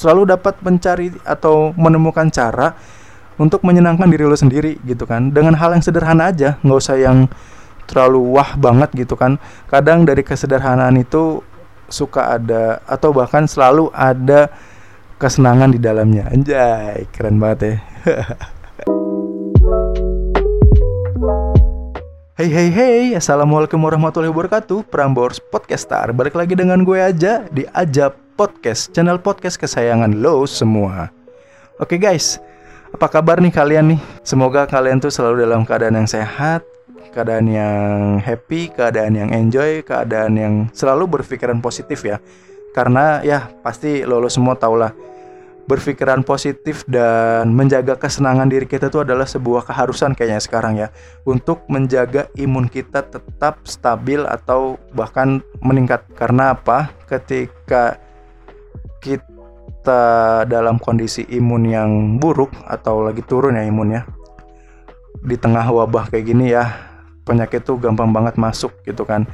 selalu dapat mencari atau menemukan cara untuk menyenangkan diri lo sendiri gitu kan, dengan hal yang sederhana aja, nggak usah yang terlalu wah banget gitu kan. Kadang dari kesederhanaan itu suka ada atau bahkan selalu ada kesenangan di dalamnya. Anjay, keren banget ya. Hey, assalamualaikum warahmatullahi wabarakatuh. Prambors Podcaster, balik lagi dengan gue aja di Ajab Podcast, channel podcast kesayangan lo semua. Oke guys, apa kabar nih kalian nih? Semoga kalian tuh selalu dalam keadaan yang sehat, keadaan yang happy, keadaan yang enjoy, keadaan yang selalu berpikiran positif ya. Karena ya pasti lo semua tau lah, berpikiran positif dan menjaga kesenangan diri kita itu adalah sebuah keharusan kayaknya sekarang ya, untuk menjaga imun kita tetap stabil atau bahkan meningkat. Karena apa? Ketika kita dalam kondisi imun yang buruk atau lagi turun ya imunnya, di tengah wabah kayak gini ya, penyakit tuh gampang banget masuk gitu kan.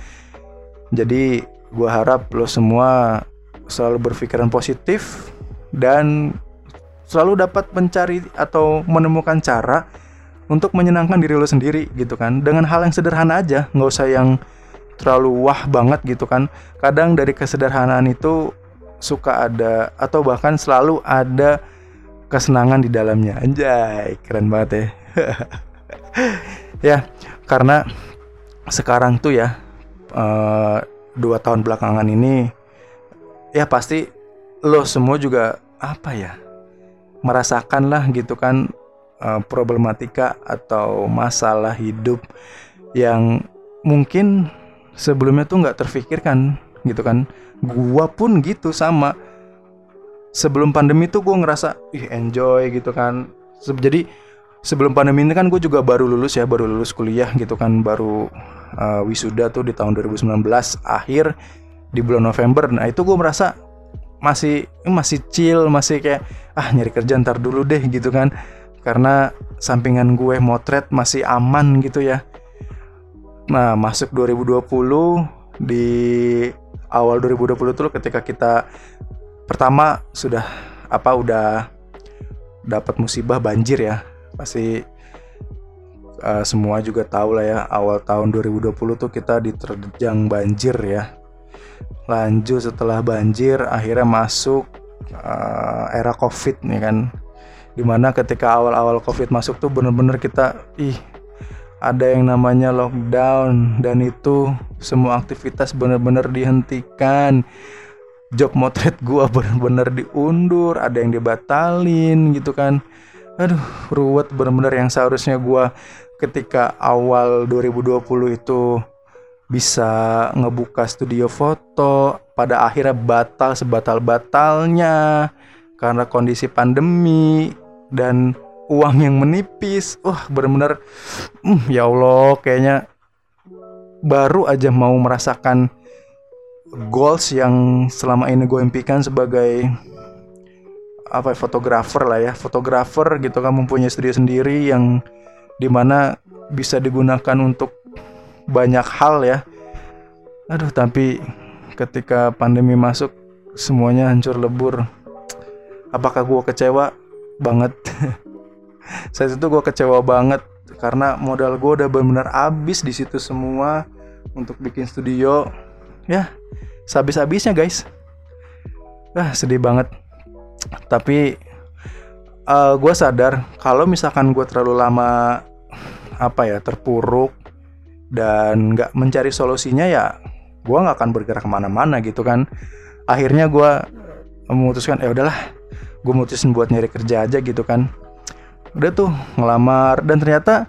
Jadi gua harap lo semua selalu berpikiran positif dan selalu dapat mencari atau menemukan cara untuk menyenangkan diri lo sendiri gitu kan, dengan hal yang sederhana aja, nggak usah yang terlalu wah banget gitu kan. Kadang dari kesederhanaan itu suka ada atau bahkan selalu ada kesenangan di dalamnya. Anjay, keren banget ya. Ya, karena sekarang tuh ya 2 tahun belakangan ini ya pasti lo semua juga apa ya, merasakan lah gitu kan problematika atau masalah hidup yang mungkin sebelumnya tuh nggak terfikirkan gitu kan. Gua pun gitu sama, sebelum pandemi tuh gua ngerasa enjoy gitu kan. Jadi sebelum pandemi ini kan gue juga baru lulus kuliah gitu kan, baru wisuda tuh di tahun 2019 akhir di bulan November. Nah itu gue merasa masih chill, masih kayak nyari kerja ntar dulu deh gitu kan, karena sampingan gue motret masih aman gitu ya. Nah masuk 2020, di awal 2020 tuh ketika kita pertama udah dapat musibah banjir ya, pasti semua juga tahu lah ya, awal tahun 2020 tuh kita diterjang banjir ya. Lanjut setelah banjir akhirnya masuk era COVID nih kan, dimana ketika awal-awal COVID masuk tuh bener-bener kita ada yang namanya lockdown, dan itu semua aktivitas bener-bener dihentikan. Job motret gua bener-bener diundur, ada yang dibatalin gitu kan. Aduh, ruwet bener-bener. Yang seharusnya gua ketika awal 2020 itu bisa ngebuka studio foto, pada akhirnya batal sebatal-batalnya karena kondisi pandemi dan uang yang menipis. Benar-benar ya Allah, kayaknya baru aja mau merasakan goals yang selama ini gue impikan sebagai fotografer gitu kan, mempunyai studio sendiri yang dimana bisa digunakan untuk banyak hal ya. Aduh, tapi ketika pandemi masuk semuanya hancur lebur. Apakah gue kecewa banget? Saat itu gue kecewa banget karena modal gue udah benar-benar habis di situ semua untuk bikin studio ya, sehabis-habisnya guys. Sedih banget. Tapi gue sadar kalau misalkan gue terlalu lama terpuruk dan gak mencari solusinya ya, gue gak akan bergerak kemana-mana gitu kan. Akhirnya gue memutuskan, udahlah, gue mutusin buat nyari kerja aja gitu kan. Udah tuh ngelamar, dan ternyata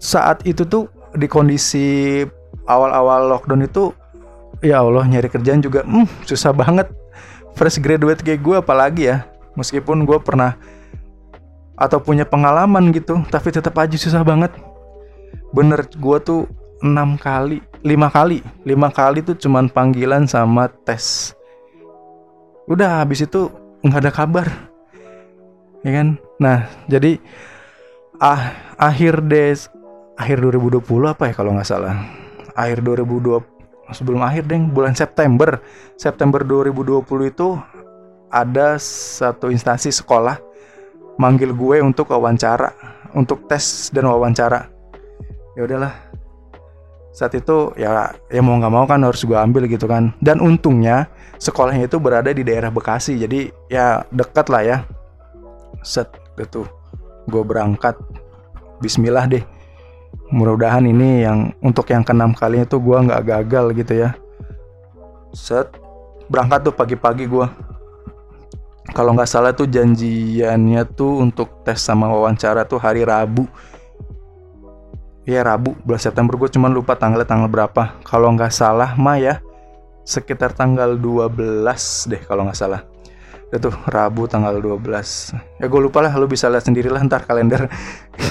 saat itu tuh di kondisi awal-awal lockdown itu, ya Allah, nyari kerjaan juga susah banget. Fresh graduate kayak gue apalagi ya, meskipun gue pernah atau punya pengalaman gitu, tapi tetap aja susah banget. Bener, gue tuh 5 kali tuh cuman panggilan sama tes. Udah, habis itu gak ada kabar, ya kan? Nah, jadi akhir 2020 kalau gak salah, akhir 2020, sebelum akhir bulan September 2020 itu ada satu instansi sekolah manggil gue untuk wawancara, untuk tes dan wawancara. Ya udahlah, saat itu ya mau nggak mau kan harus gue ambil gitu kan. Dan untungnya sekolahnya itu berada di daerah Bekasi, jadi ya dekat lah ya. Set gitu, gue berangkat. Bismillah deh, mudah-mudahan ini yang untuk yang ke-6 kalinya tuh gue nggak gagal gitu ya. Set berangkat tuh pagi-pagi gue. Kalau nggak salah tuh janjiannya tuh untuk tes sama wawancara tuh hari Rabu. Ya Rabu, 12 September, gue cuma lupa tanggal berapa. Kalau nggak salah mah ya sekitar tanggal 12 deh kalau nggak salah. Itu Rabu tanggal 12. Ya gue lupa lah, lo bisa lihat sendirilah ntar kalender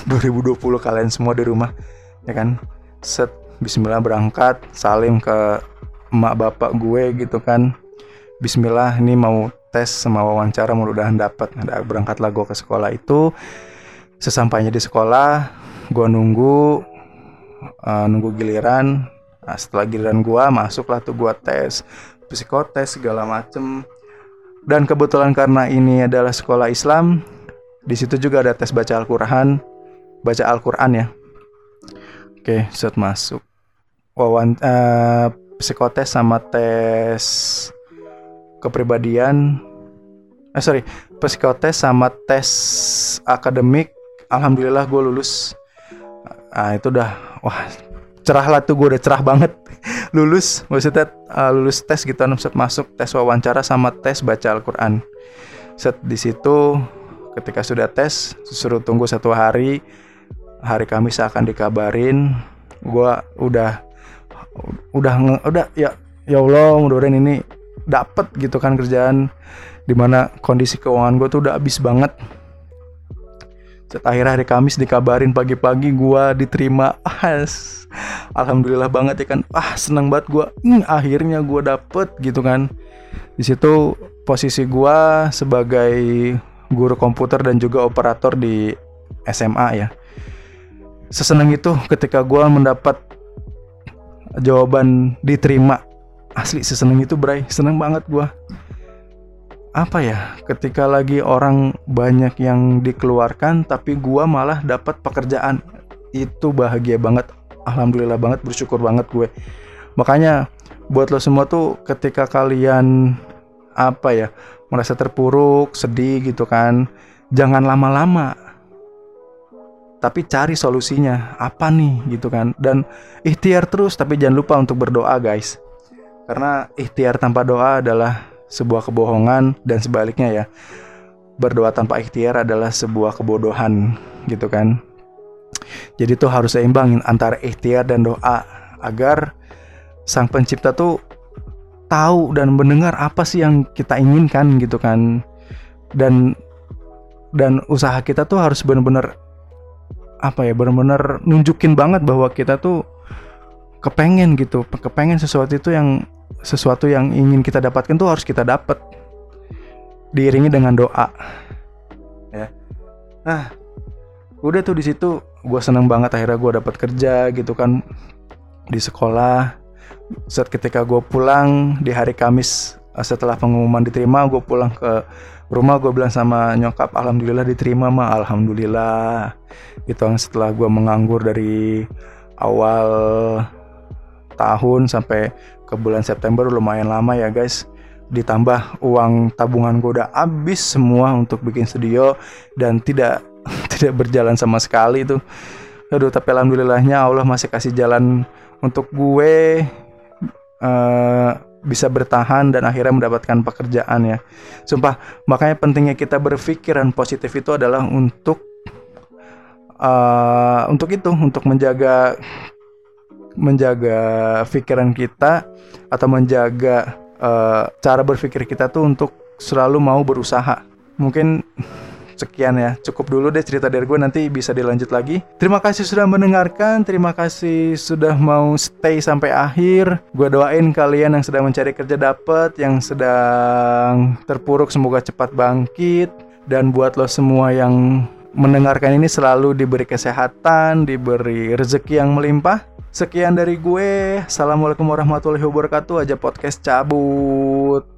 2020 kalian semua di rumah, ya kan. Set, bismillah berangkat, salim ke emak bapak gue gitu kan. Bismillah, ini mau tes sama wawancara, mudah-mudahan dapat. Nah, berangkatlah gue ke sekolah itu. Sesampainya di sekolah, gue nunggu giliran. Nah, setelah giliran gue, masuklah tuh gue tes psikotes segala macem. Dan kebetulan karena ini adalah sekolah Islam, di situ juga ada tes baca Al-Quran ya. Oke, set masuk psikotes sama tes kepribadian. Psikotes sama tes akademik. Alhamdulillah gue lulus. Nah, itu udah, wah, cerah lah tuh, gue udah cerah banget. Lulus, maksudnya lulus tes gitu, set masuk tes wawancara sama tes baca Al-Quran. Set di situ, ketika sudah tes, suruh tunggu 1 hari. Hari Kamis akan dikabarin. Gue udah ya Allah, mudah-mudahan ini dapet gitu kan kerjaan. Dimana kondisi keuangan gue tuh udah habis banget. Akhirnya hari Kamis dikabarin pagi-pagi gue diterima. Alhamdulillah banget ya kan. Seneng banget gue. Akhirnya gue dapet gitu kan. Di situ posisi gue sebagai guru komputer dan juga operator di SMA ya. Seseneng itu ketika gue mendapat jawaban diterima. Asli seseneng itu, Bray. Seneng banget gue. Apa ya, ketika lagi orang banyak yang dikeluarkan tapi gua malah dapat pekerjaan, itu bahagia banget. Alhamdulillah banget, bersyukur banget gue. Makanya buat lo semua tuh, ketika kalian merasa terpuruk, sedih gitu kan, jangan lama-lama, tapi cari solusinya apa nih gitu kan. Dan ikhtiar terus, tapi jangan lupa untuk berdoa guys, karena ikhtiar tanpa doa adalah sebuah kebohongan, dan sebaliknya ya, berdoa tanpa ikhtiar adalah sebuah kebodohan gitu kan. Jadi tuh harus seimbangin antara ikhtiar dan doa, agar sang pencipta tuh tahu dan mendengar apa sih yang kita inginkan gitu kan. Dan usaha kita tuh harus benar-benar nunjukin banget bahwa kita tuh kepengen sesuatu itu, yang sesuatu yang ingin kita dapatkan tuh harus kita dapat, diiringi dengan doa ya. Nah, udah tuh di situ gue seneng banget, akhirnya gue dapat kerja gitu kan di sekolah. Saat ketika gue pulang di hari Kamis setelah pengumuman diterima, gue pulang ke rumah, gue bilang sama nyokap, alhamdulillah diterima ma, alhamdulillah gitu. Setelah gue menganggur dari awal tahun sampai ke bulan September, lumayan lama ya guys. Ditambah uang tabungan gue udah habis semua untuk bikin studio, dan tidak berjalan sama sekali tuh. Aduh, tapi alhamdulillahnya Allah masih kasih jalan untuk gue bisa bertahan dan akhirnya mendapatkan pekerjaan ya. Sumpah, makanya pentingnya kita berpikiran positif itu adalah untuk menjaga pikiran kita, atau menjaga cara berpikir kita tuh untuk selalu mau berusaha. Mungkin sekian ya, cukup dulu deh cerita dari gue, nanti bisa dilanjut lagi. Terima kasih sudah mendengarkan, terima kasih sudah mau stay sampai akhir. Gue doain kalian yang sedang mencari kerja dapat, yang sedang terpuruk semoga cepat bangkit, dan buat lo semua yang mendengarkan ini selalu diberi kesehatan, diberi rezeki yang melimpah. Sekian dari gue. Assalamualaikum warahmatullahi wabarakatuh. Ajab Podcast cabut.